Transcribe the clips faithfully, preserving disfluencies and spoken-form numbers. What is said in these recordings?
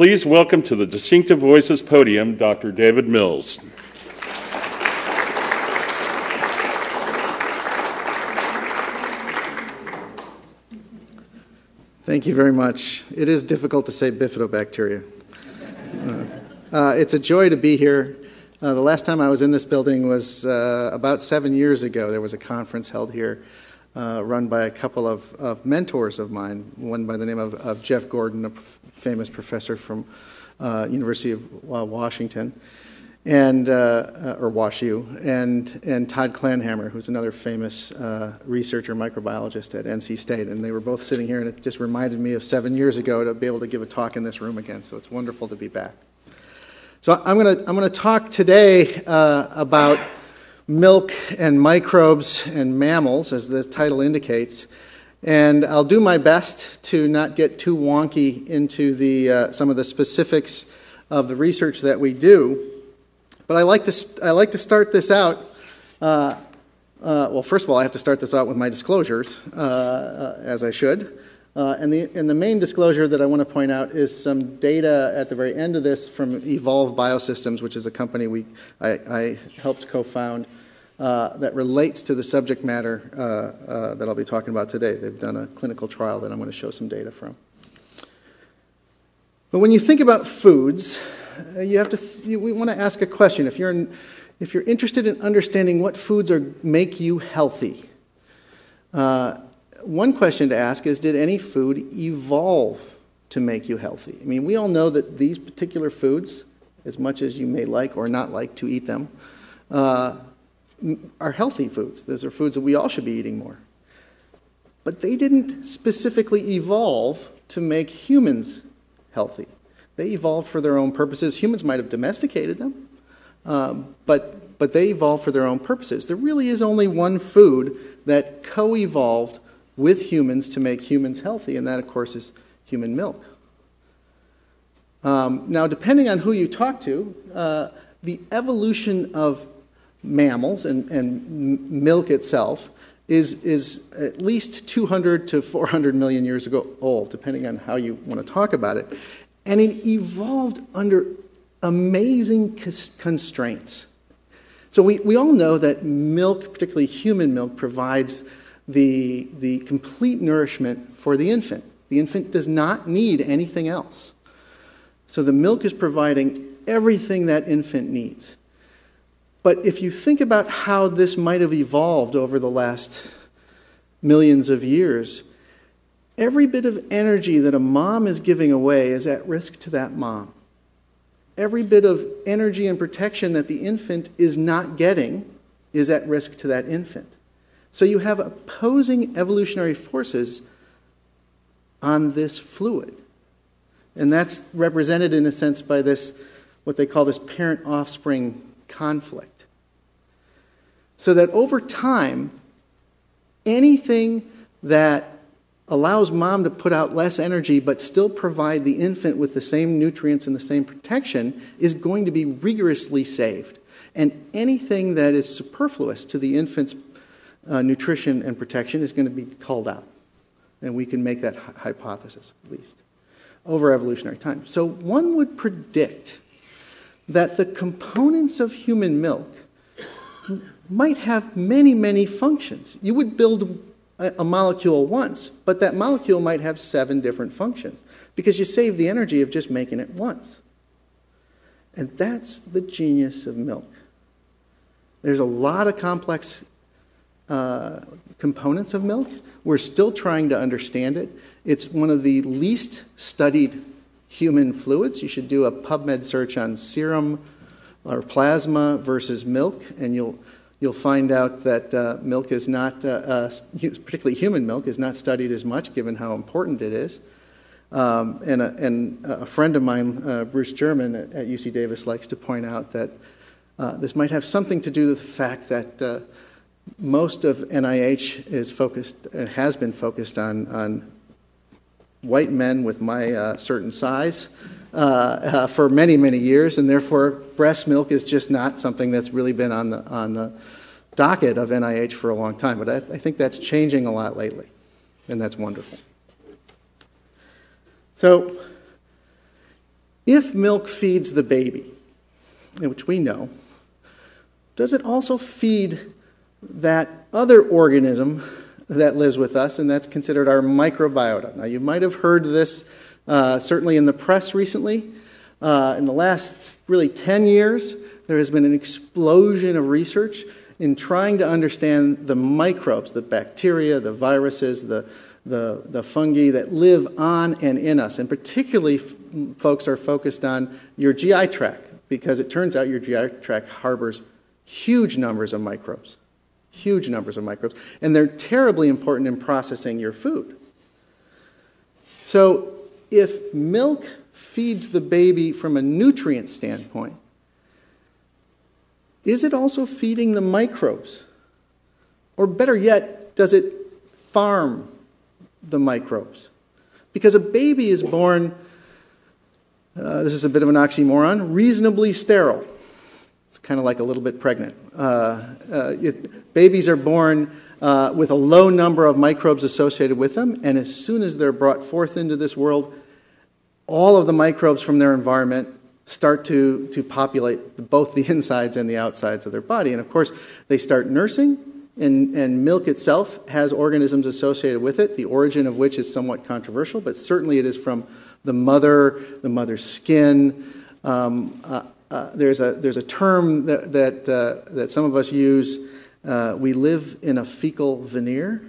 Please welcome to the Distinctive Voices podium, Doctor David Mills. Thank you very much. It is difficult to say bifidobacteria. uh, uh, it's a joy to be here. Uh, the last time I was in this building was uh, about seven years ago. There was a conference held here uh, run by a couple of, of mentors of mine, one by the name of, of Jeff Gordon, a f famous professor from uh, University of uh, Washington, and uh, uh, or WashU, and, and Todd Klanhammer, who's another famous uh, researcher microbiologist at N C State. And they were both sitting here, and it just reminded me of seven years ago to be able to give a talk in this room again. So it's wonderful to be back. So I'm going to I'm going to talk today uh, about milk and microbes and mammals, as the title indicates, and I'll do my best to not get too wonky into the uh, some of the specifics of the research that we do. But I like to I like to start this out. Uh, uh, well, first of all, I have to start this out with my disclosures, uh, uh, as I should. Uh, and, the, and the main disclosure that I want to point out is some data at the very end of this from Evolve Biosystems, which is a company we, I, I helped co-found uh, that relates to the subject matter uh, uh, that I'll be talking about today. They've done a clinical trial that I'm going to show some data from. But when you think about foods, you have to th you, we want to ask a question. If you're, in, if you're interested in understanding what foods are, make you healthy, uh, one question to ask is, did any food evolve to make you healthy? I mean, we all know that these particular foods, as much as you may like or not like to eat them, uh, are healthy foods. Those are foods that we all should be eating more. But they didn't specifically evolve to make humans healthy. They evolved for their own purposes. Humans might have domesticated them, uh, but, but they evolved for their own purposes. There really is only one food that co-evolved with humans to make humans healthy, and that, of course, is human milk. Um, now, depending on who you talk to, uh, the evolution of mammals and, and milk itself is, is at least two hundred to four hundred million years ago old, depending on how you want to talk about it. And it evolved under amazing constraints. So we, we all know that milk, particularly human milk, provides The, the complete nourishment for the infant. The infant does not need anything else. So the milk is providing everything that infant needs. But if you think about how this might have evolved over the last millions of years, every bit of energy that a mom is giving away is at risk to that mom. Every bit of energy and protection that the infant is not getting is at risk to that infant. So you have opposing evolutionary forces on this fluid. And that's represented, in a sense, by this, what they call this parent-offspring conflict. So that over time, anything that allows mom to put out less energy but still provide the infant with the same nutrients and the same protection is going to be rigorously saved. And anything that is superfluous to the infant's Uh, nutrition and protection is going to be called out. And we can make that hypothesis, at least, over evolutionary time. So one would predict that the components of human milk might have many, many functions. You would build a, a molecule once, but that molecule might have seven different functions because you save the energy of just making it once. And that's the genius of milk. There's a lot of complex Uh, components of milk. We're still trying to understand it. It's one of the least studied human fluids. You should do a PubMed search on serum or plasma versus milk, and you'll you'll find out that uh, milk is not, uh, uh, particularly human milk, is not studied as much, given how important it is. Um, and, a, and a friend of mine, uh, Bruce German at, at U C Davis, likes to point out that uh, this might have something to do with the fact that uh, most of N I H is focused and has been focused on, on white men with my uh, certain size uh, uh, for many, many years, and therefore breast milk is just not something that's really been on the, on the docket of N I H for a long time. But I, I think that's changing a lot lately, and that's wonderful. So If milk feeds the baby, which we know, does it also feed that other organism that lives with us, and that's considered our microbiota? Now, you might have heard this uh, certainly in the press recently. Uh, in the last, really, ten years, there has been an explosion of research in trying to understand the microbes, the bacteria, the viruses, the, the, the fungi that live on and in us. And particularly, f- folks are focused on your G I tract, because it turns out your G I tract harbors huge numbers of microbes, huge numbers of microbes, and they're terribly important in processing your food. So if milk feeds the baby from a nutrient standpoint, is it also feeding the microbes? Or better yet, does it farm the microbes? Because a baby is born, uh, this is a bit of an oxymoron, reasonably sterile. It's kind of like a little bit pregnant. Uh, uh, it, babies are born uh, with a low number of microbes associated with them, and as soon as they're brought forth into this world, all of the microbes from their environment start to, to populate both the insides and the outsides of their body. And of course, they start nursing, and, and milk itself has organisms associated with it, the origin of which is somewhat controversial, but certainly it is from the mother, the mother's skin. Um, uh, uh, there's, a, there's a term that, that, uh, that some of us use. Uh, we live in a fecal veneer.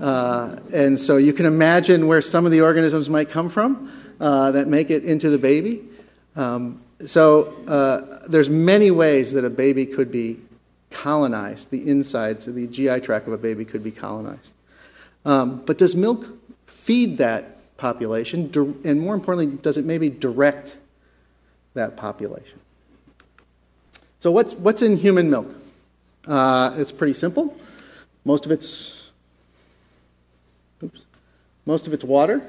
Uh, and so you can imagine where some of the organisms might come from uh, that make it into the baby. Um, so uh, there's many ways that a baby could be colonized. The insides of the G I tract of a baby could be colonized. Um, but does milk feed that population? And more importantly, does it maybe direct that population? So what's, what's in human milk? Uh, it's pretty simple. Most of it's, oops, most of it's water.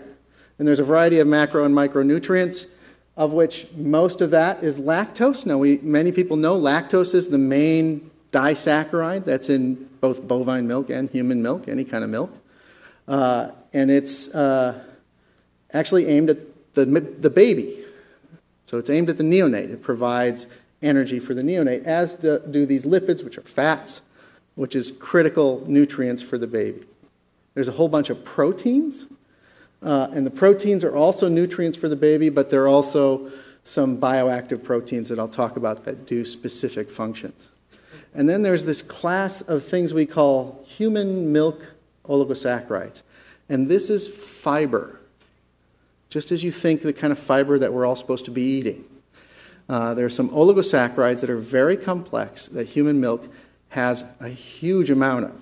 And there's a variety of macro and micronutrients, of which most of that is lactose. Now, we, many people know lactose is the main disaccharide that's in both bovine milk and human milk, any kind of milk. Uh, and it's uh, actually aimed at the, the baby. So it's aimed at the neonate. It provides energy for the neonate, as do, do these lipids, which are fats, which is critical nutrients for the baby. There's a whole bunch of proteins. Uh, and the proteins are also nutrients for the baby, but there are also some bioactive proteins that I'll talk about that do specific functions. And then there's this class of things we call human milk oligosaccharides. And this is fiber, just as you think the kind of fiber that we're all supposed to be eating. Uh, there are some oligosaccharides that are very complex that human milk has a huge amount of.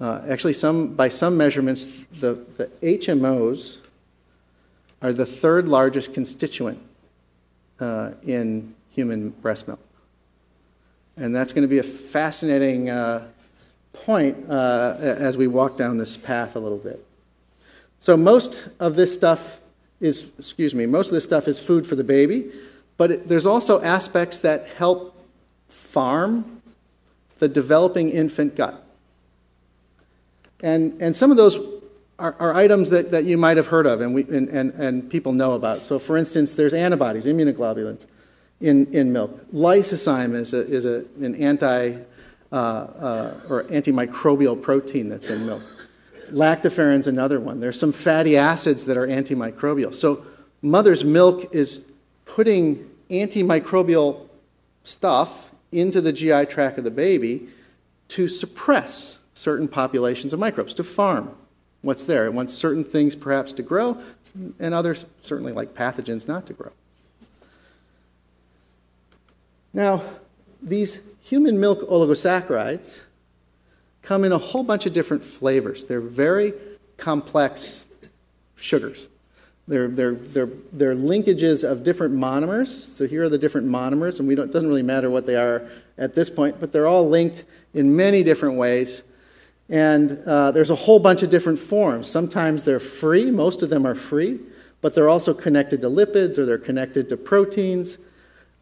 Uh, actually, some, by some measurements, the, the H M Os are the third largest constituent uh, in human breast milk. And that's going to be a fascinating uh, point uh, as we walk down this path a little bit. So most of this stuff is, excuse me, most of this stuff is food for the baby, but it, there's also aspects that help farm the developing infant gut. And, and some of those are, are items that, that you might have heard of and, we, and, and, and people know about. So, for instance, there's antibodies, immunoglobulins in, in milk. Lysozyme is, a, is a, an anti, uh, uh, or antimicrobial protein that's in milk. Lactoferrin's another one. There's some fatty acids that are antimicrobial. So mother's milk is putting antimicrobial stuff into the G I tract of the baby to suppress certain populations of microbes, to farm what's there. It wants certain things perhaps to grow, and others, certainly like pathogens, not to grow. Now, these human milk oligosaccharides come in a whole bunch of different flavors. They're very complex sugars. They're, they're, they're, they're linkages of different monomers. So here are the different monomers, and we don't, it doesn't really matter what they are at this point, but they're all linked in many different ways. And uh, there's a whole bunch of different forms. Sometimes they're free, most of them are free, but they're also connected to lipids or they're connected to proteins.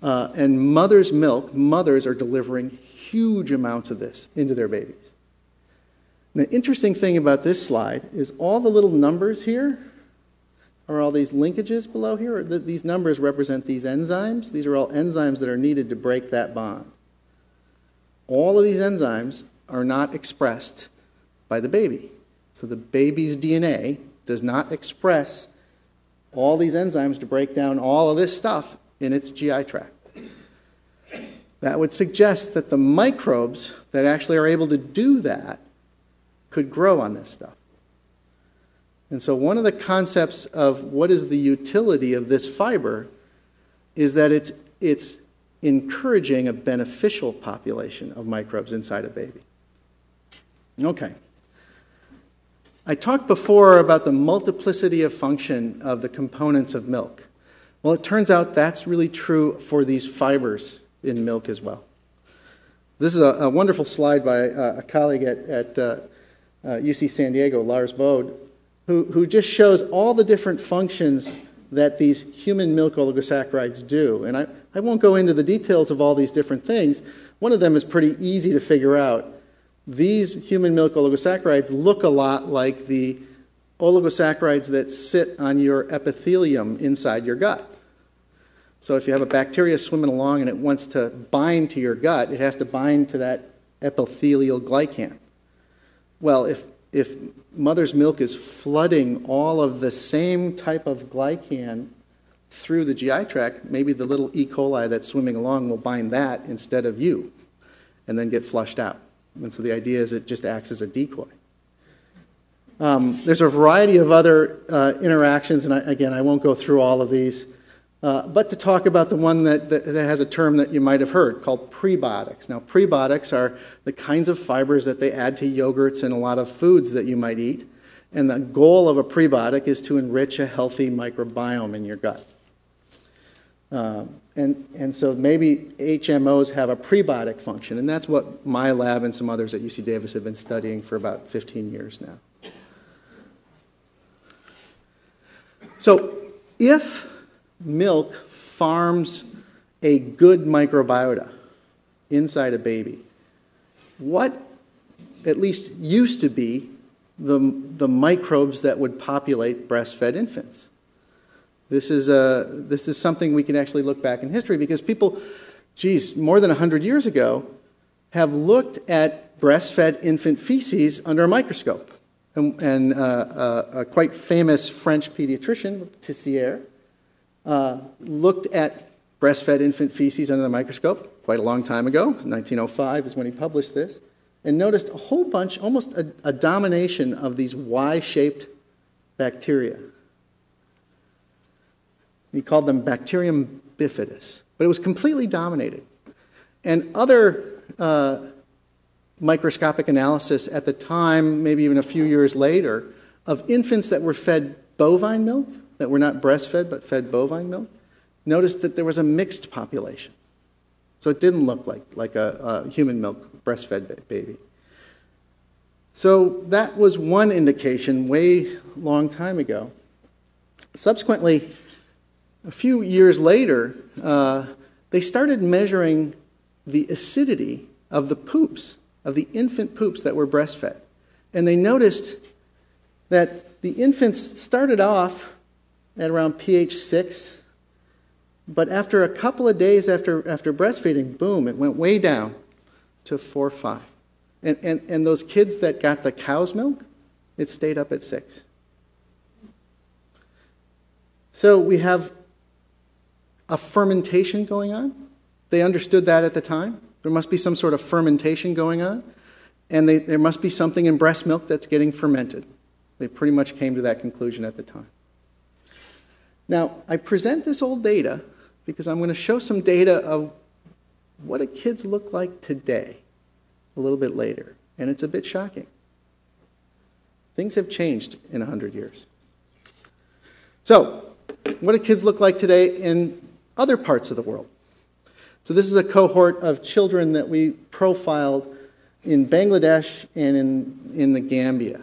Uh, and mother's milk, mothers are delivering huge amounts of this into their babies. And the interesting thing about this slide is all the little numbers here are all these linkages below here. Or th these numbers represent these enzymes. These are all enzymes that are needed to break that bond. All of these enzymes are not expressed by the baby. So the baby's D N A does not express all these enzymes to break down all of this stuff in its G I tract. That would suggest that the microbes that actually are able to do that could grow on this stuff. And so one of the concepts of what is the utility of this fiber is that it's, it's encouraging a beneficial population of microbes inside a baby. Okay. I talked before about the multiplicity of function of the components of milk. Well, it turns out that's really true for these fibers in milk as well. This is a, a wonderful slide by uh, a colleague at, at uh, uh, U C San Diego, Lars Bode, who, who just shows all the different functions that these human milk oligosaccharides do. And I, I won't go into the details of all these different things. One of them is pretty easy to figure out. These human milk oligosaccharides look a lot like the oligosaccharides that sit on your epithelium inside your gut. So if you have a bacteria swimming along and it wants to bind to your gut, it has to bind to that epithelial glycan. Well, if, if mother's milk is flooding all of the same type of glycan through the G I tract, maybe the little E. coli that's swimming along will bind that instead of you and then get flushed out. And so the idea is it just acts as a decoy. Um, there's a variety of other uh, interactions, and I, again, I won't go through all of these, uh, but to talk about the one that, that, that has a term that you might have heard called prebiotics. Now, prebiotics are the kinds of fibers that they add to yogurts and a lot of foods that you might eat, and the goal of a prebiotic is to enrich a healthy microbiome in your gut. Um, And, and so maybe H M Os have a prebiotic function, and that's what my lab and some others at U C Davis have been studying for about fifteen years now. So if milk farms a good microbiota inside a baby, what at least used to be the, the microbes that would populate breastfed infants? This is, a, this is something we can actually look back in history because people, geez, more than one hundred years ago, have looked at breastfed infant feces under a microscope. And, and uh, uh, a quite famous French pediatrician, Tissier, uh, looked at breastfed infant feces under the microscope quite a long time ago. nineteen oh five is when he published this, and noticed a whole bunch, almost a, a domination of these Y-shaped bacteria. He called them Bacterium bifidus, but it was completely dominated. And other uh, microscopic analysis at the time, maybe even a few years later, of infants that were fed bovine milk, that were not breastfed but fed bovine milk, noticed that there was a mixed population. So it didn't look like, like a, a human milk breastfed baby. So that was one indication way long time ago. Subsequently, a few years later, uh, they started measuring the acidity of the poops, of the infant poops that were breastfed. And they noticed that the infants started off at around pH six, but after a couple of days after, after breastfeeding, boom, it went way down to four or five. And, and, and those kids that got the cow's milk, it stayed up at six. So we have a fermentation going on. They understood that at the time. There must be some sort of fermentation going on, and they, there must be something in breast milk that's getting fermented. They pretty much came to that conclusion at the time. Now, I present this old data because I'm going to show some data of what do kids look like today a little bit later, and it's a bit shocking. Things have changed in one hundred years. So, what do kids look like today in other parts of the world? So this is a cohort of children that we profiled in Bangladesh and in, in the Gambia.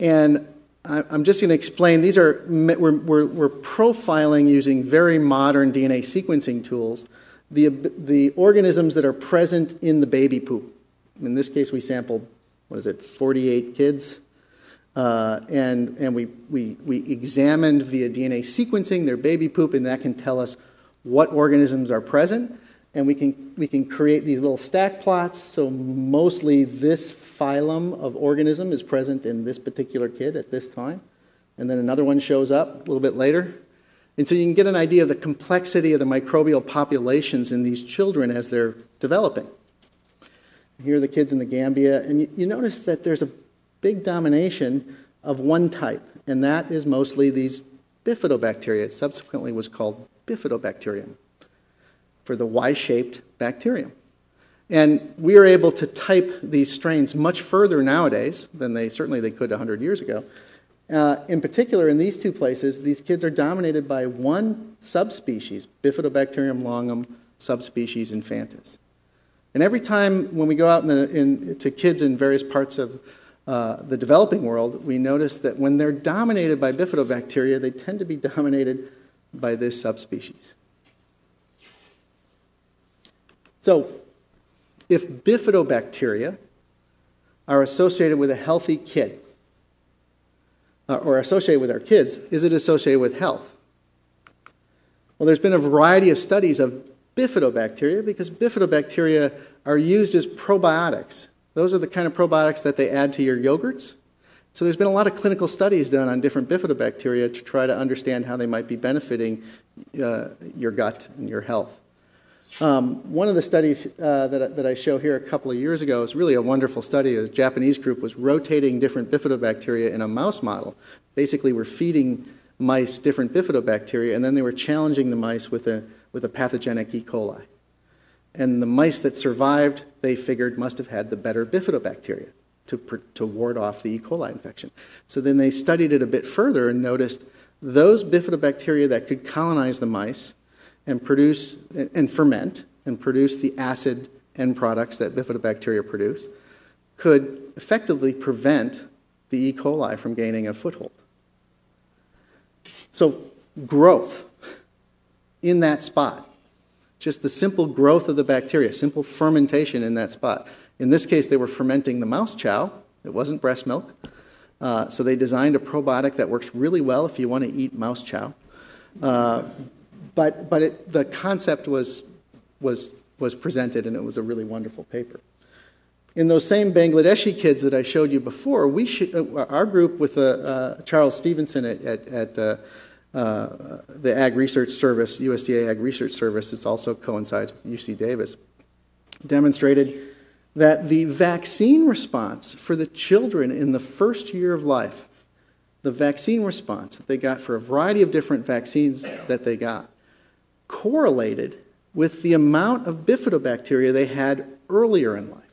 And I, I'm just going to explain, these are, we're, we're, we're profiling using very modern D N A sequencing tools, the, the organisms that are present in the baby poop. In this case, we sampled, what is it, forty-eight kids Uh, and and we, we, we examined via D N A sequencing their baby poop, and that can tell us what organisms are present. And we can, we can create these little stack plots. So mostly this phylum of organism is present in this particular kid at this time. And then another one shows up a little bit later. And so you can get an idea of the complexity of the microbial populations in these children as they're developing. Here are the kids in the Gambia. And you, you notice that there's a big domination of one type, and that is mostly these bifidobacteria. It subsequently was called Bifidobacterium for the Y-shaped bacterium. And we are able to type these strains much further nowadays than they certainly they could one hundred years ago. Uh, in particular, in these two places, these kids are dominated by one subspecies, Bifidobacterium longum subspecies infantis. And every time when we go out in the, in, to kids in various parts of uh, the developing world, we notice that when they're dominated by bifidobacteria, they tend to be dominated by this subspecies. So, if bifidobacteria are associated with a healthy kid, Uh, or associated with our kids, is it associated with health? Well, there's been a variety of studies of bifidobacteria because bifidobacteria are used as probiotics. Those are the kind of probiotics that they add to your yogurts. So there's been a lot of clinical studies done on different bifidobacteria to try to understand how they might be benefiting uh, your gut and your health. Um, one of the studies uh, that, that I show here a couple of years ago is really a wonderful study. A Japanese group was rotating different bifidobacteria in a mouse model. Basically, we're feeding mice different bifidobacteria, and then they were challenging the mice with a, with a pathogenic E. coli. And the mice that survived, they figured, must have had the better bifidobacteria to, to ward off the E. coli infection. So then they studied it a bit further and noticed those bifidobacteria that could colonize the mice and produce and ferment and produce the acid end products that bifidobacteria produce could effectively prevent the E. coli from gaining a foothold. So growth in that spot, just the simple growth of the bacteria, simple fermentation in that spot. In this case, they were fermenting the mouse chow. It wasn't breast milk. Uh, so they designed a probiotic that works really well if you want to eat mouse chow. Uh, But, but it, the concept was, was, was presented, and it was a really wonderful paper. In those same Bangladeshi kids that I showed you before, we sh our group with uh, uh, Charles Stevenson at, at, at uh, uh, the Ag Research Service, U S D A Ag Research Service, it also coincides with U C Davis, demonstrated that the vaccine response for the children in the first year of life, the vaccine response that they got for a variety of different vaccines that they got, correlated with the amount of bifidobacteria they had earlier in life.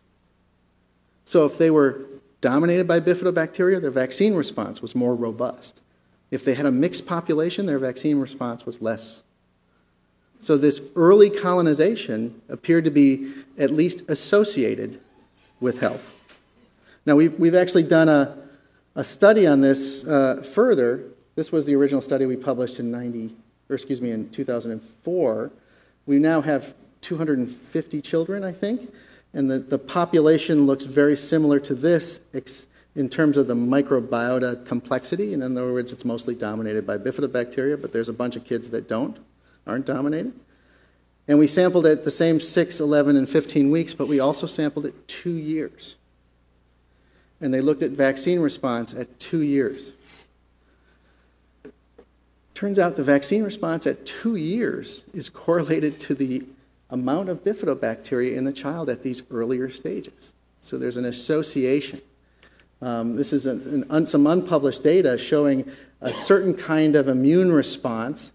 So if they were dominated by bifidobacteria, their vaccine response was more robust. If they had a mixed population, their vaccine response was less. So this early colonization appeared to be at least associated with health. Now we've, we've actually done a, a study on this uh, further. This was the original study we published in ninety or excuse me, in two thousand four, we now have two hundred fifty children, I think, and the, the population looks very similar to this ex in terms of the microbiota complexity, and in other words, it's mostly dominated by bifidobacteria, but there's a bunch of kids that don't, aren't dominated. And we sampled at the same six, eleven, and fifteen weeks, but we also sampled at two years. And they looked at vaccine response at two years. Turns out the vaccine response at two years is correlated to the amount of bifidobacteria in the child at these earlier stages. So there's an association. Um, this is an, an un, some unpublished data showing a certain kind of immune response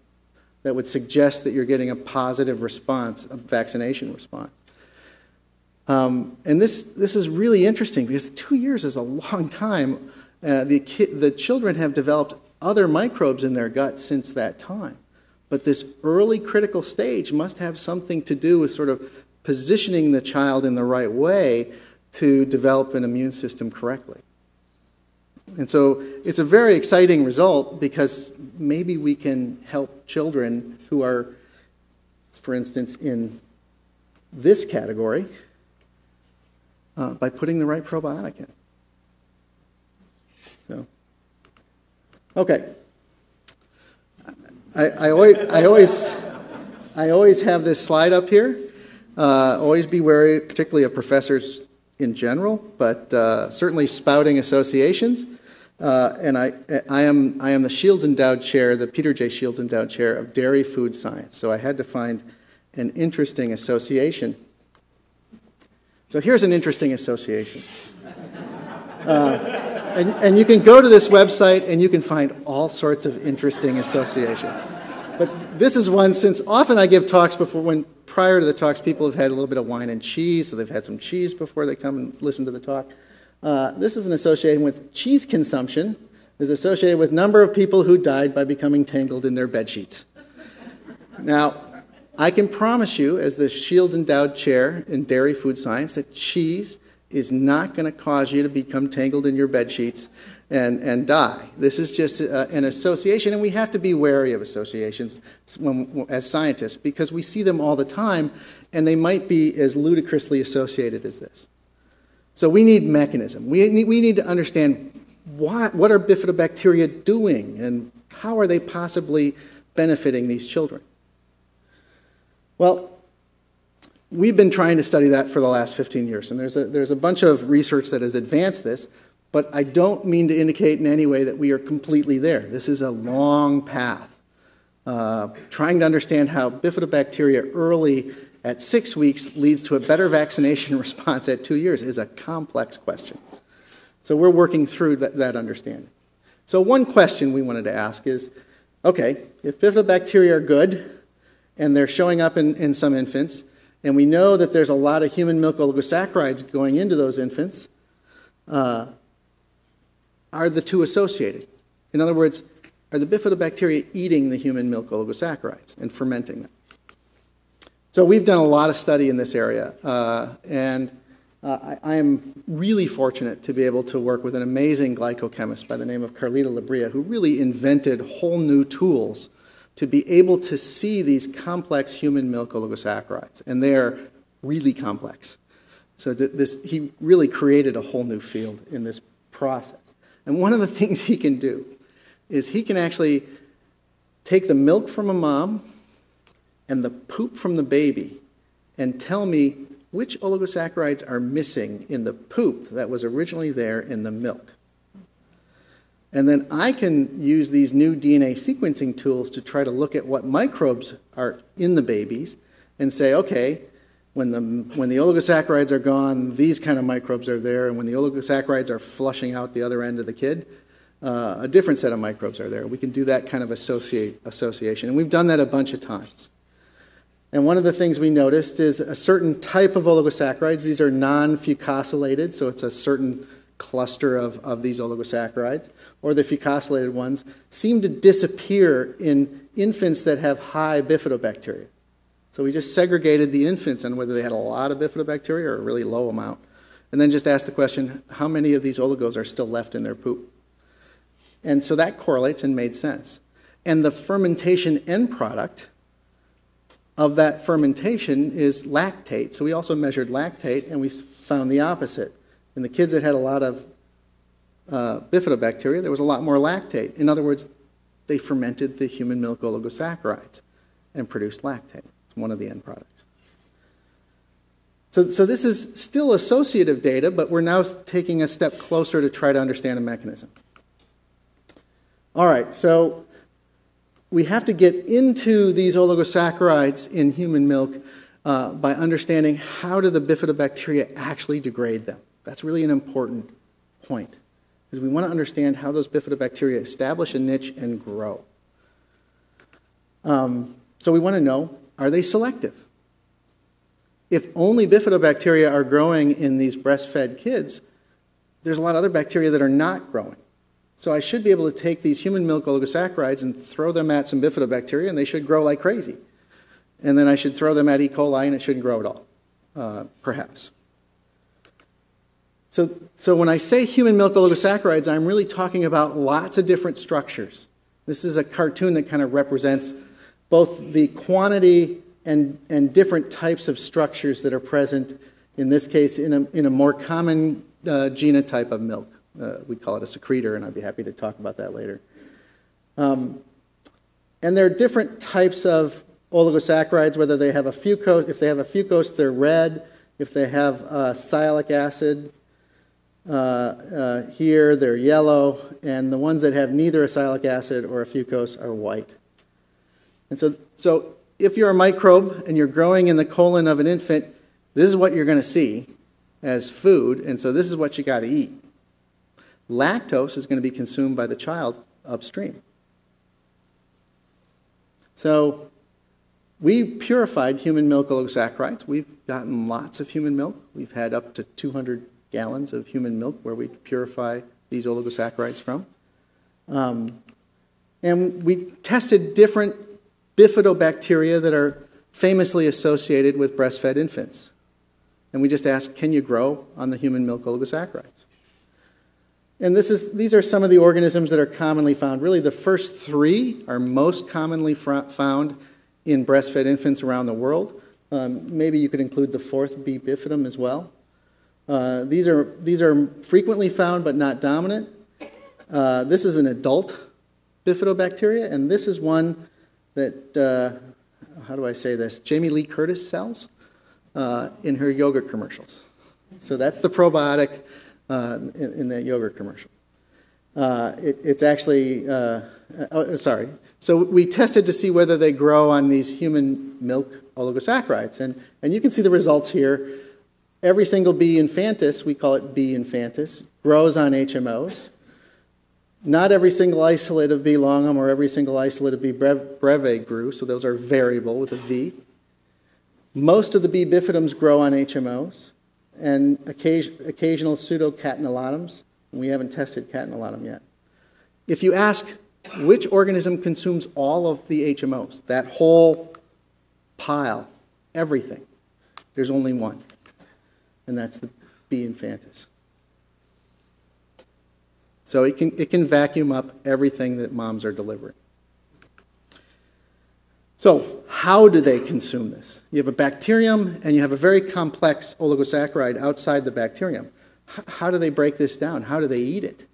that would suggest that you're getting a positive response, a vaccination response. Um, and this, this is really interesting because two years is a long time. Uh, the, ki the children have developed other microbes in their gut since that time. But this early critical stage must have something to do with sort of positioning the child in the right way to develop an immune system correctly. And so it's a very exciting result because maybe we can help children who are, for instance, in this category uh, by putting the right probiotic in. So Okay. I, I always, I always, I always have this slide up here. Uh, always be wary, particularly of professors in general, but uh, certainly spouting associations. Uh, and I, I am, I am the Shields Endowed Chair, the Peter J. Shields Endowed Chair of Dairy Food Science. So I had to find an interesting association. So here's an interesting association. Uh, And, and you can go to this website and you can find all sorts of interesting associations. But this is one, since often I give talks before, when prior to the talks people have had a little bit of wine and cheese, so they've had some cheese before they come and listen to the talk. Uh, this is an association with cheese consumption, is associated with number of people who died by becoming tangled in their bed sheets. Now, I can promise you, as the Shields Endowed Chair in Dairy Food Science, that cheese is not going to cause you to become tangled in your bed sheets and, and die. This is just a, an association, and we have to be wary of associations when, as scientists, because we see them all the time, and they might be as ludicrously associated as this. So we need mechanism. We need, we need to understand why, what are bifidobacteria doing, and how are they possibly benefiting these children? Well, we've been trying to study that for the last fifteen years, and there's a, there's a bunch of research that has advanced this, but I don't mean to indicate in any way that we are completely there. This is a long path. Uh, trying to understand how bifidobacteria early at six weeks leads to a better vaccination response at two years is a complex question. So we're working through that, that understanding. So one question we wanted to ask is, okay, if bifidobacteria are good, and they're showing up in, in some infants, and we know that there's a lot of human milk oligosaccharides going into those infants, uh, are the two associated? In other words, are the bifidobacteria eating the human milk oligosaccharides and fermenting them? So we've done a lot of study in this area, uh, and uh, I, I am really fortunate to be able to work with an amazing glycochemist by the name of Carlita Labria, who really invented whole new tools to be able to see these complex human milk oligosaccharides. And they are really complex. So this, he really created a whole new field in this process. And one of the things he can do is he can actually take the milk from a mom and the poop from the baby and tell me which oligosaccharides are missing in the poop that was originally there in the milk. And then I can use these new D N A sequencing tools to try to look at what microbes are in the babies and say, okay, when the, when the oligosaccharides are gone, these kind of microbes are there, and when the oligosaccharides are flushing out the other end of the kid, uh, a different set of microbes are there. We can do that kind of associate, association, and we've done that a bunch of times. And one of the things we noticed is a certain type of oligosaccharides. These are non-fucosylated, so it's a certain cluster of, of these oligosaccharides, or the fucosylated ones, seem to disappear in infants that have high bifidobacteria. So we just segregated the infants on whether they had a lot of bifidobacteria or a really low amount, and then just asked the question, how many of these oligos are still left in their poop? And so that correlates and made sense. And the fermentation end product of that fermentation is lactate, so we also measured lactate, and we found the opposite. In the kids that had a lot of uh, bifidobacteria, there was a lot more lactate. In other words, they fermented the human milk oligosaccharides and produced lactate. It's one of the end products. So, so this is still associative data, but we're now taking a step closer to try to understand a mechanism. All right, so we have to get into these oligosaccharides in human milk uh, by understanding how do the bifidobacteria actually degrade them. That's really an important point, because we want to understand how those bifidobacteria establish a niche and grow. Um, so we want to know, are they selective? If only bifidobacteria are growing in these breastfed kids, there's a lot of other bacteria that are not growing. So I should be able to take these human milk oligosaccharides and throw them at some bifidobacteria, and they should grow like crazy. And then I should throw them at E. coli, and it shouldn't grow at all, uh, perhaps. So, so when I say human milk oligosaccharides, I'm really talking about lots of different structures. This is a cartoon that kind of represents both the quantity and, and different types of structures that are present, in this case, in a, in a more common uh, genotype of milk. Uh, we call it a secretor, and I'd be happy to talk about that later. Um, and there are different types of oligosaccharides, whether they have a fucose. If they have a fucose, they're red. If they have uh, sialic acid uh, uh, here, they're yellow. And the ones that have neither a sialic acid or a fucose are white. And so, so if you're a microbe and you're growing in the colon of an infant, this is what you're going to see as food. And so this is what you got to eat. Lactose is going to be consumed by the child upstream. So we purified human milk oligosaccharides. We've gotten lots of human milk. We've had up to two hundred gallons of human milk where we purify these oligosaccharides from. Um, and we tested different bifidobacteria that are famously associated with breastfed infants. And we just asked, can you grow on the human milk oligosaccharides? And this is, these are some of the organisms that are commonly found. Really, the first three are most commonly found in breastfed infants around the world. Um, maybe you could include the fourth, B. bifidum, as well. Uh, these are, these are frequently found but not dominant. Uh, this is an adult bifidobacteria, and this is one that, uh, how do I say this, Jamie Lee Curtis sells uh, in her yogurt commercials. So that's the probiotic uh, in, in that yogurt commercial. Uh, it, it's actually, uh, oh, sorry. So we tested to see whether they grow on these human milk oligosaccharides. And, and you can see the results here. Every single B. infantis, we call it B. infantis, grows on H M Os. Not every single isolate of B. longum or every single isolate of B. breve grew, so those are variable with a V. Most of the B. bifidums grow on H M Os and occasion, occasional pseudocatenolotums. We haven't tested catenolotum yet. If you ask, which organism consumes all of the H M Os? That whole pile, everything. There's only one, and that's the B. infantis. So it can, it can vacuum up everything that moms are delivering. So how do they consume this? You have a bacterium, and you have a very complex oligosaccharide outside the bacterium. H- how do they break this down? How do they eat it?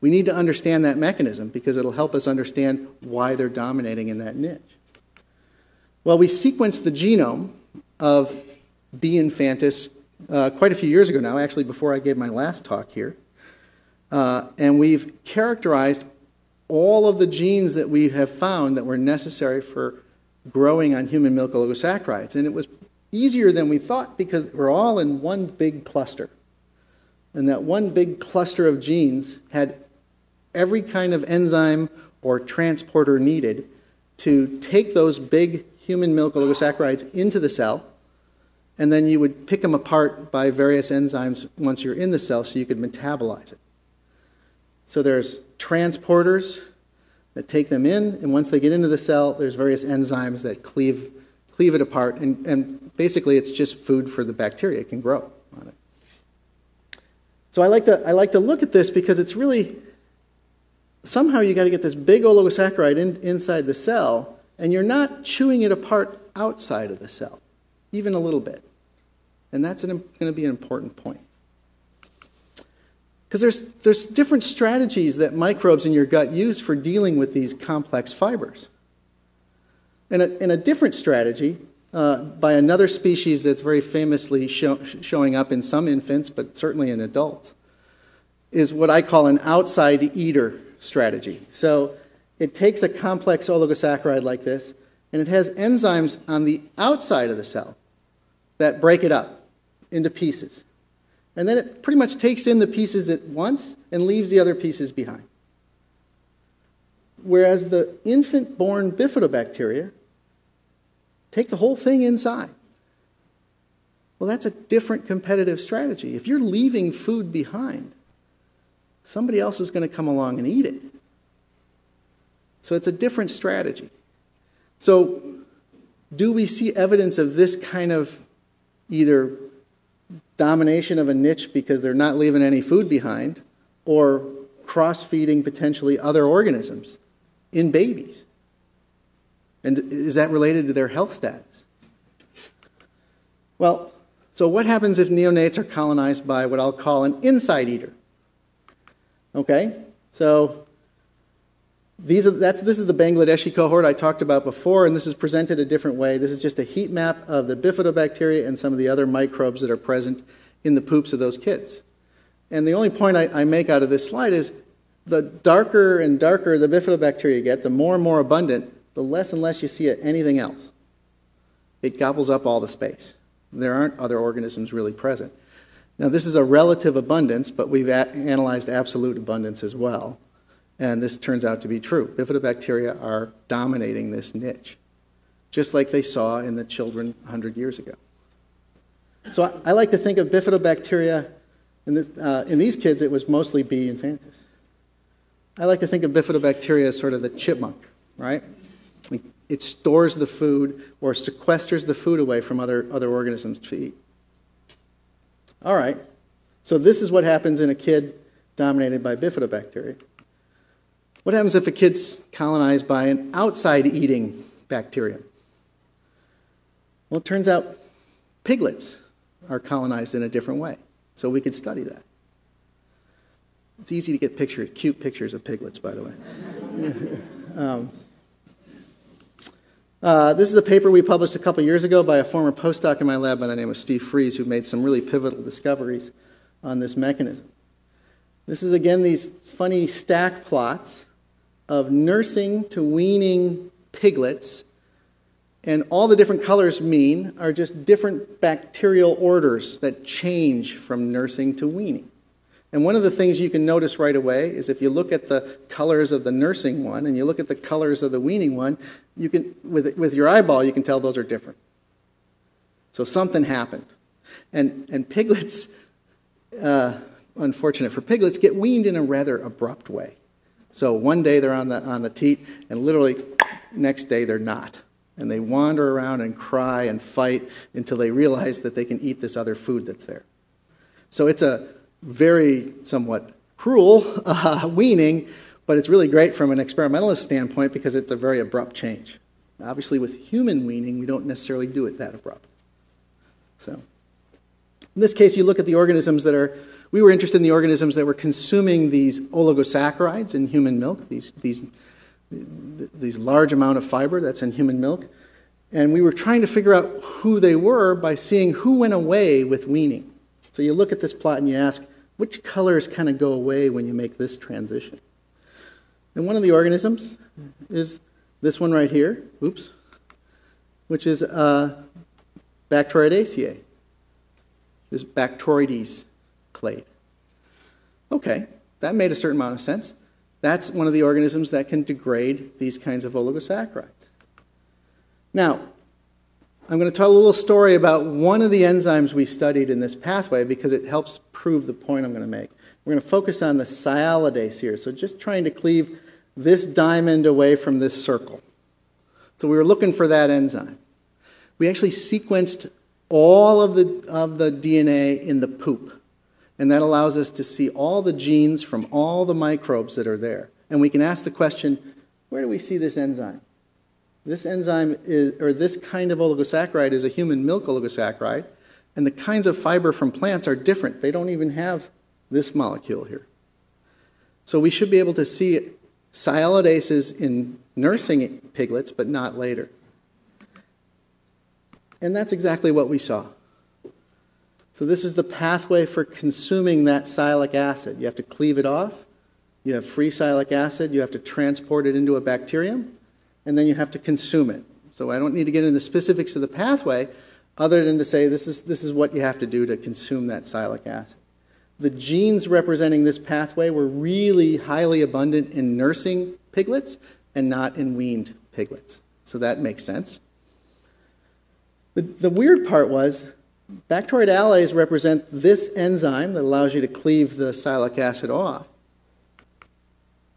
We need to understand that mechanism because it'll help us understand why they're dominating in that niche. Well, we sequenced the genome of B. infantis uh, quite a few years ago now, actually before I gave my last talk here, uh, and we've characterized all of the genes that we have found that were necessary for growing on human milk oligosaccharides. And it was easier than we thought because we're all in one big cluster. And that one big cluster of genes had every kind of enzyme or transporter needed to take those big human milk oligosaccharides into the cell, and then you would pick them apart by various enzymes once you're in the cell so you could metabolize it. So there's transporters that take them in, and once they get into the cell, there's various enzymes that cleave, cleave it apart, and, and basically it's just food for the bacteria. It can grow on it. So I like to, I like to look at this because it's really... Somehow you got to get this big oligosaccharide in, inside the cell, and you're not chewing it apart outside of the cell, even a little bit. And that's going to be an important point. Because there's, there's different strategies that microbes in your gut use for dealing with these complex fibers. And a, and a different strategy uh, by another species that's very famously show, showing up in some infants, but certainly in adults, is what I call an outside eater strategy. So it takes a complex oligosaccharide like this, and it has enzymes on the outside of the cell that break it up into pieces. And then it pretty much takes in the pieces at once and leaves the other pieces behind. Whereas the infant-born bifidobacteria take the whole thing inside. Well, that's a different competitive strategy. If you're leaving food behind, somebody else is going to come along and eat it. So it's a different strategy. So do we see evidence of this kind of either domination of a niche because they're not leaving any food behind, or cross-feeding potentially other organisms in babies? And is that related to their health status? Well, so what happens if neonates are colonized by what I'll call an inside eater? Okay, so These are, that's, this is the Bangladeshi cohort I talked about before, and this is presented a different way. This is just a heat map of the bifidobacteria and some of the other microbes that are present in the poops of those kids. And the only point I, I make out of this slide is the darker and darker the bifidobacteria get, the more and more abundant, the less and less you see anything else. It gobbles up all the space. There aren't other organisms really present. Now, this is a relative abundance, but we've analyzed absolute abundance as well. And this turns out to be true. Bifidobacteria are dominating this niche, just like they saw in the children one hundred years ago. So I, I like to think of bifidobacteria, in, this, uh, in these kids it was mostly B. infantis. I like to think of bifidobacteria as sort of the chipmunk, right? It stores the food or sequesters the food away from other, other organisms to eat. All right, so this is what happens in a kid dominated by bifidobacteria. What happens if a kid's colonized by an outside-eating bacterium? Well, it turns out piglets are colonized in a different way, so we could study that. It's easy to get pictures, cute pictures of piglets, by the way. um, uh, this is a paper we published a couple years ago by a former postdoc in my lab by the name of Steve Freese, who made some really pivotal discoveries on this mechanism. This is, again, these funny stack plots of nursing to weaning piglets, and all the different colors mean are just different bacterial orders that change from nursing to weaning. And one of the things you can notice right away is if you look at the colors of the nursing one and you look at the colors of the weaning one, you can, with, with your eyeball, you can tell those are different. So something happened. And, and piglets, uh, unfortunate for piglets, get weaned in a rather abrupt way. So one day they're on the, on the teat, and literally next day they're not. And they wander around and cry and fight until they realize that they can eat this other food that's there. So it's a very somewhat cruel uh, weaning, but it's really great from an experimentalist standpoint because it's a very abrupt change. Obviously with human weaning, we don't necessarily do it that abrupt. So in this case, you look at the organisms that are, we were interested in the organisms that were consuming these oligosaccharides in human milk, these, these, these large amount of fiber that's in human milk. And we were trying to figure out who they were by seeing who went away with weaning. So you look at this plot and you ask, which colors kind of go away when you make this transition? And one of the organisms is this one right here, oops, which is uh, Bacteroidaceae, this Bacteroides clade. Okay, that made a certain amount of sense. That's one of the organisms that can degrade these kinds of oligosaccharides. Now, I'm going to tell a little story about one of the enzymes we studied in this pathway because it helps prove the point I'm going to make. We're going to focus on the sialidase here, so just trying to cleave this diamond away from this circle. So we were looking for that enzyme. We actually sequenced all of the, of the D N A in the poop. And that allows us to see all the genes from all the microbes that are there. And we can ask the question, where do we see this enzyme? This enzyme, is, or this kind of oligosaccharide is a human milk oligosaccharide, and the kinds of fiber from plants are different. They don't even have this molecule here. So we should be able to see sialidases in nursing piglets, but not later. And that's exactly what we saw. So this is the pathway for consuming that sialic acid. You have to cleave it off. You have free sialic acid. You have to transport it into a bacterium. And then you have to consume it. So I don't need to get into the specifics of the pathway other than to say this is, this is what you have to do to consume that sialic acid. The genes representing this pathway were really highly abundant in nursing piglets and not in weaned piglets. So that makes sense. The, the weird part was Bacteroid alleys represent this enzyme that allows you to cleave the sialic acid off.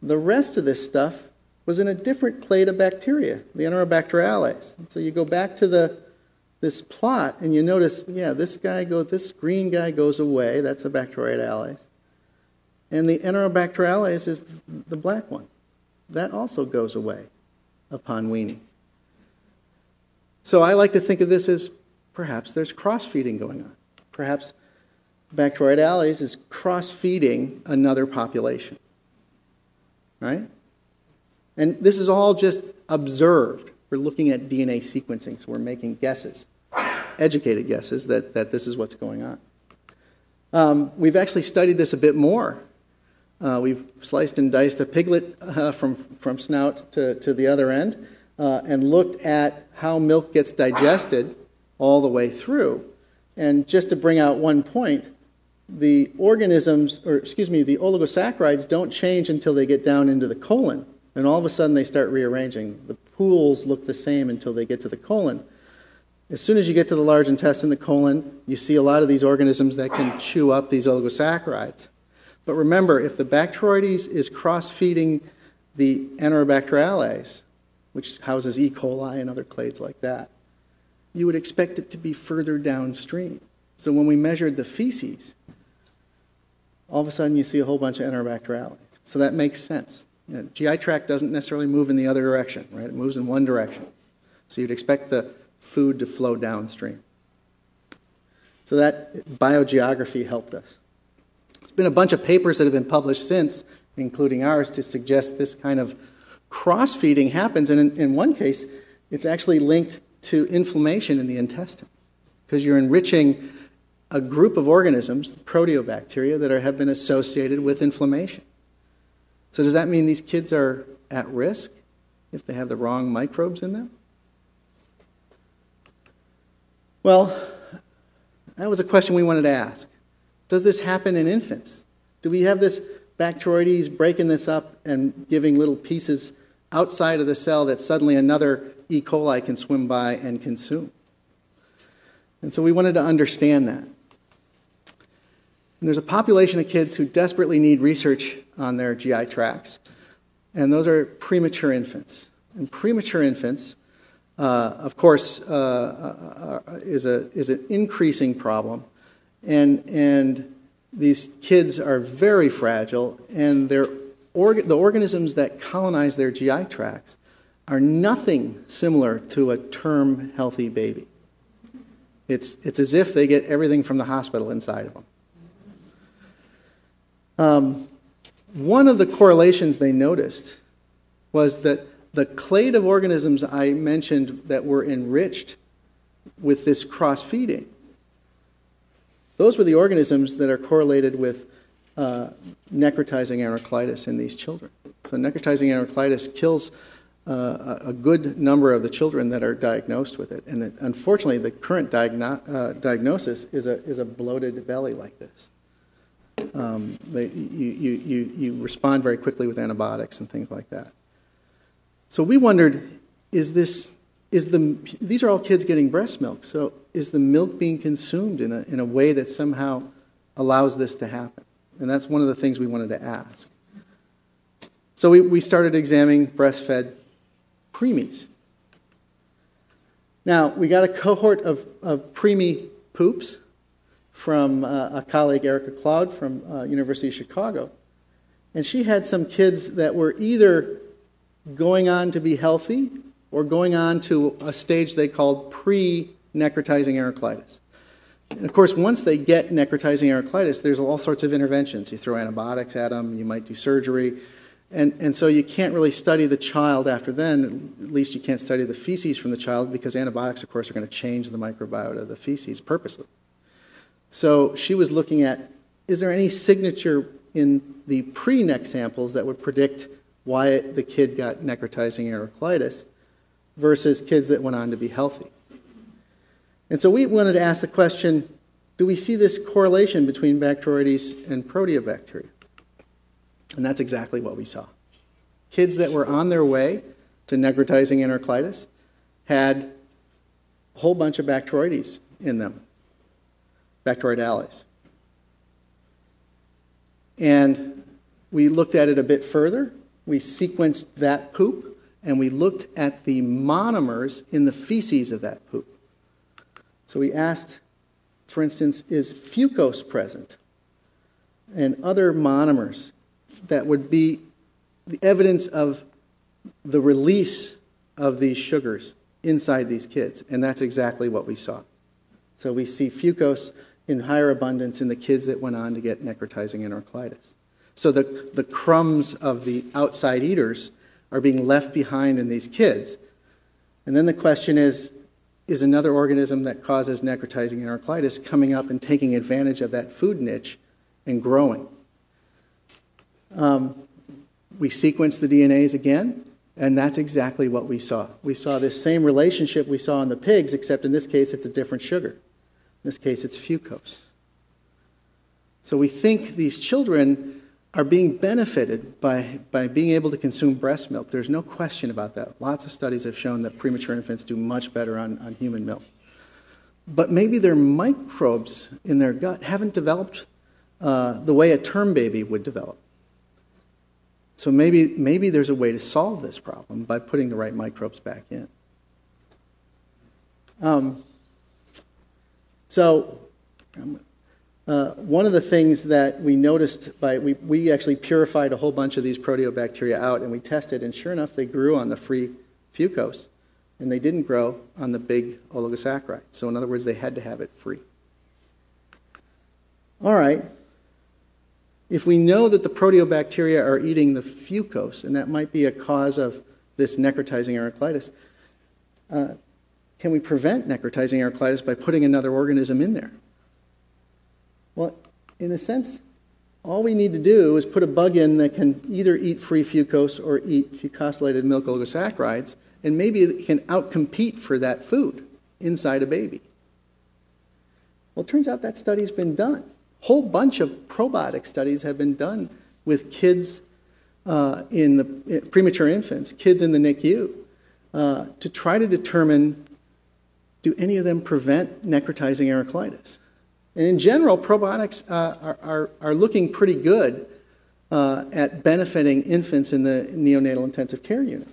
The rest of this stuff was in a different clade of bacteria, the enterobacteriales. So you go back to the, this plot and you notice, yeah, this guy goes, this green guy goes away, that's the bacteroid alleys. And the enterobacteriales is the black one. That also goes away upon weaning. So I like to think of this as perhaps there's cross-feeding going on. Perhaps Bacteroideales is cross-feeding another population, right? And this is all just observed. We're looking at D N A sequencing, so we're making guesses, educated guesses, that, that this is what's going on. Um, we've actually studied this a bit more. Uh, we've sliced and diced a piglet uh, from, from snout to, to the other end uh, and looked at how milk gets digested all the way through. And just to bring out one point, the organisms, or excuse me, the oligosaccharides don't change until they get down into the colon. And all of a sudden they start rearranging. The pools look the same until they get to the colon. As soon as you get to the large intestine, the colon, you see a lot of these organisms that can chew up these oligosaccharides. But remember, if the Bacteroides is cross-feeding the Enterobacteriales, which houses E. coli and other clades like that, you would expect it to be further downstream. So when we measured the feces, all of a sudden you see a whole bunch of Enterobacteriales. So that makes sense. You know, G I tract doesn't necessarily move in the other direction, right? It moves in one direction. So you'd expect the food to flow downstream. So that biogeography helped us. There's been a bunch of papers that have been published since, including ours, to suggest this kind of cross-feeding happens. And in, in one case, it's actually linked to inflammation in the intestine because you're enriching a group of organisms, proteobacteria, that are, have been associated with inflammation. So does that mean these kids are at risk if they have the wrong microbes in them? Well, that was a question we wanted to ask. Does this happen in infants? Do we have this Bacteroides breaking this up and giving little pieces outside of the cell that suddenly another E. coli can swim by and consume? And so we wanted to understand that. And there's a population of kids who desperately need research on their G I tracts, and those are premature infants. And premature infants, Uh, of course, uh, uh, is, a, is an increasing problem, and, and these kids are very fragile, and their orga the organisms that colonize their G I tracts are nothing similar to a term healthy baby. It's, it's as if they get everything from the hospital inside of them. Um, one of the correlations they noticed was that the clade of organisms I mentioned that were enriched with this cross-feeding, those were the organisms that are correlated with uh, necrotizing enterocolitis in these children. So necrotizing enterocolitis kills uh, a good number of the children that are diagnosed with it. And that, unfortunately, the current diagno uh, diagnosis is a, is a bloated belly like this. Um, they, you, you, you, you respond very quickly with antibiotics and things like that. So we wondered, is this, is the, these are all kids getting breast milk, so is the milk being consumed in a, in a way that somehow allows this to happen? And that's one of the things we wanted to ask. So we, we started examining breastfed preemies. Now, we got a cohort of, of preemie poops from uh, a colleague, Erica Cloud, from uh, University of Chicago. And she had some kids that were either going on to be healthy or going on to a stage they called pre-necrotizing enterocolitis. And of course, once they get necrotizing enterocolitis, there's all sorts of interventions. You throw antibiotics at them, you might do surgery, and, and so you can't really study the child after then, at least you can't study the feces from the child because antibiotics, of course, are going to change the microbiota of the feces purposely. So she was looking at, is there any signature in the pre-nec samples that would predict why it, the kid got necrotizing enterocolitis versus kids that went on to be healthy. And so we wanted to ask the question, do we see this correlation between Bacteroides and proteobacteria? And that's exactly what we saw. Kids that were on their way to necrotizing enterocolitis had a whole bunch of Bacteroides in them, Bacteroideales. And we looked at it a bit further. We sequenced that poop, and we looked at the monomers in the feces of that poop. So we asked, for instance, is fucose present and other monomers that would be the evidence of the release of these sugars inside these kids? And that's exactly what we saw. So we see fucose in higher abundance in the kids that went on to get necrotizing enterocolitis. So the, the crumbs of the outside eaters are being left behind in these kids. And then the question is, is another organism that causes necrotizing enterocolitis coming up and taking advantage of that food niche and growing? Um, we sequenced the D N As again, and that's exactly what we saw. We saw this same relationship we saw in the pigs, except in this case it's a different sugar. In this case it's fucose. So we think these children are being benefited by, by being able to consume breast milk. There's no question about that. Lots of studies have shown that premature infants do much better on, on human milk. But maybe their microbes in their gut haven't developed uh, the way a term baby would develop. So maybe, maybe there's a way to solve this problem by putting the right microbes back in. Um, so... I'm, Uh, one of the things that we noticed, by we, we actually purified a whole bunch of these proteobacteria out, and we tested, and sure enough, they grew on the free fucose, and they didn't grow on the big oligosaccharide. So in other words, they had to have it free. All right. If we know that the proteobacteria are eating the fucose, and that might be a cause of this necrotizing enterocolitis, uh, can we prevent necrotizing enterocolitis by putting another organism in there? Well, in a sense, all we need to do is put a bug in that can either eat free fucose or eat fucosylated milk oligosaccharides, and maybe it can outcompete for that food inside a baby. Well, it turns out that study's been done. A whole bunch of probiotic studies have been done with kids uh, in the uh, premature infants, kids in the N I C U, uh, to try to determine, do any of them prevent necrotizing enterocolitis? And in general, probiotics uh, are, are, are looking pretty good uh, at benefiting infants in the neonatal intensive care unit.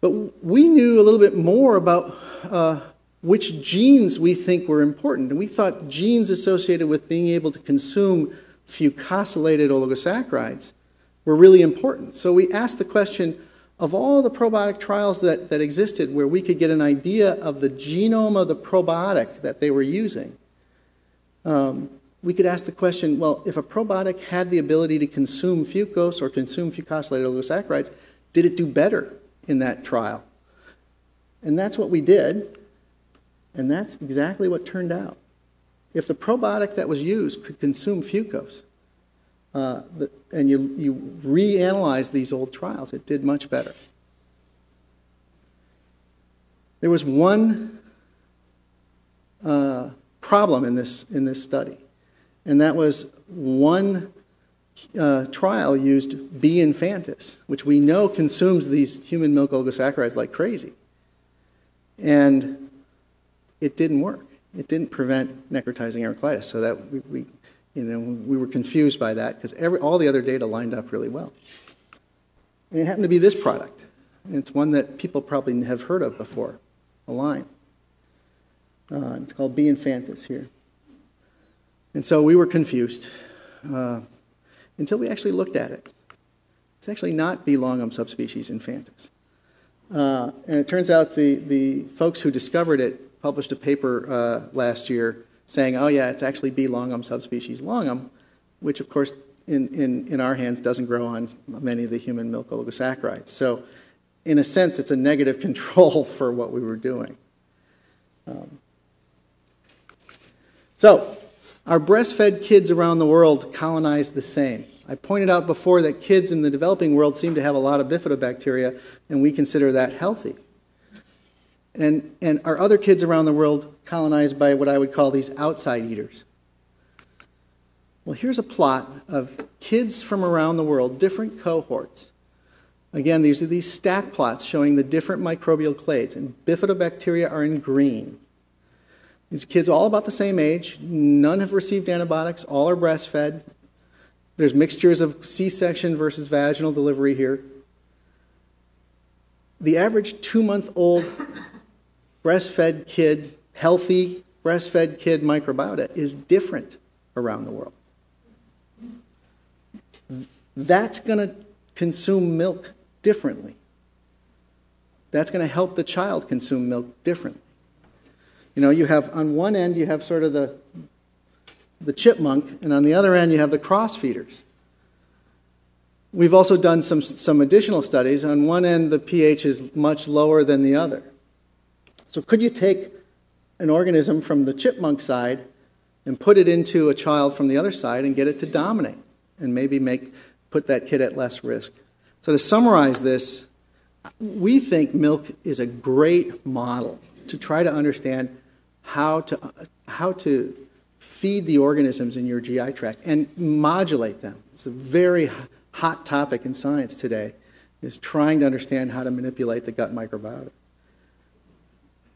But we knew a little bit more about uh, which genes we think were important. And we thought genes associated with being able to consume fucosylated oligosaccharides were really important. So we asked the question, of all the probiotic trials that, that existed where we could get an idea of the genome of the probiotic that they were using, Um, we could ask the question, well, if a probiotic had the ability to consume fucose or consume fucosylated oligosaccharides, did it do better in that trial? And that's what we did, and that's exactly what turned out. If the probiotic that was used could consume fucose, uh, the, and you, you reanalyze these old trials, it did much better. There was one uh, problem in this, in this study. And that was one uh, trial used B. infantis, which we know consumes these human milk oligosaccharides like crazy. And it didn't work. It didn't prevent necrotizing enterocolitis. So that we, we, you know, we were confused by that because every, all the other data lined up really well. And it happened to be this product. And it's one that people probably have heard of before, Align. Uh, it's called B. infantis here. And so we were confused uh, until we actually looked at it. It's actually not B. longum subspecies infantis. Uh, and it turns out the, the folks who discovered it published a paper uh, last year saying, oh yeah, it's actually B. longum subspecies longum, which of course in, in, in our hands doesn't grow on many of the human milk oligosaccharides. So in a sense, it's a negative control for what we were doing. Um, So, our breastfed kids around the world colonize the same. I pointed out before that kids in the developing world seem to have a lot of bifidobacteria, and we consider that healthy. And, and our other kids around the world colonized by what I would call these outside eaters. Well, here's a plot of kids from around the world, different cohorts. Again, these are these stack plots showing the different microbial clades, and bifidobacteria are in green. These kids are all about the same age, none have received antibiotics, all are breastfed. There's mixtures of C-section versus vaginal delivery here. The average two-month-old breastfed kid, healthy breastfed kid microbiota is different around the world. That's going to consume milk differently. That's going to help the child consume milk differently. You know, you have, on one end, you have sort of the, the chipmunk, and on the other end, you have the crossfeeders. We've also done some, some additional studies. On one end, the pH is much lower than the other. So could you take an organism from the chipmunk side and put it into a child from the other side and get it to dominate and maybe make, put that kid at less risk? So to summarize this, we think milk is a great model to try to understand how to, how to feed the organisms in your G I tract and modulate them. It's a very hot topic in science today, is trying to understand how to manipulate the gut microbiota.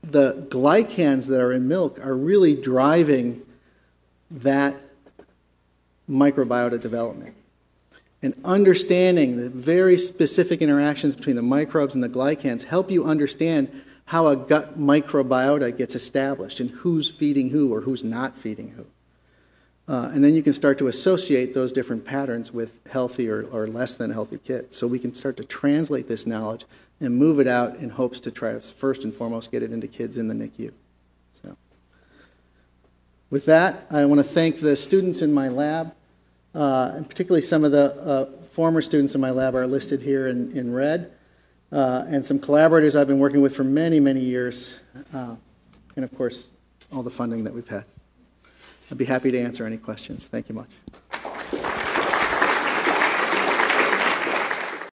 The glycans that are in milk are really driving that microbiota development. And understanding the very specific interactions between the microbes and the glycans help you understand how a gut microbiota gets established and who's feeding who or who's not feeding who. Uh, and then you can start to associate those different patterns with healthy or, or less than healthy kids. So we can start to translate this knowledge and move it out in hopes to try to first and foremost get it into kids in the N I C U. So, with that, I want to thank the students in my lab, uh, and particularly some of the uh, former students in my lab are listed here in, in red, uh, and some collaborators I've been working with for many, many years, uh, and of course, all the funding that we've had. I'd be happy to answer any questions. Thank you much.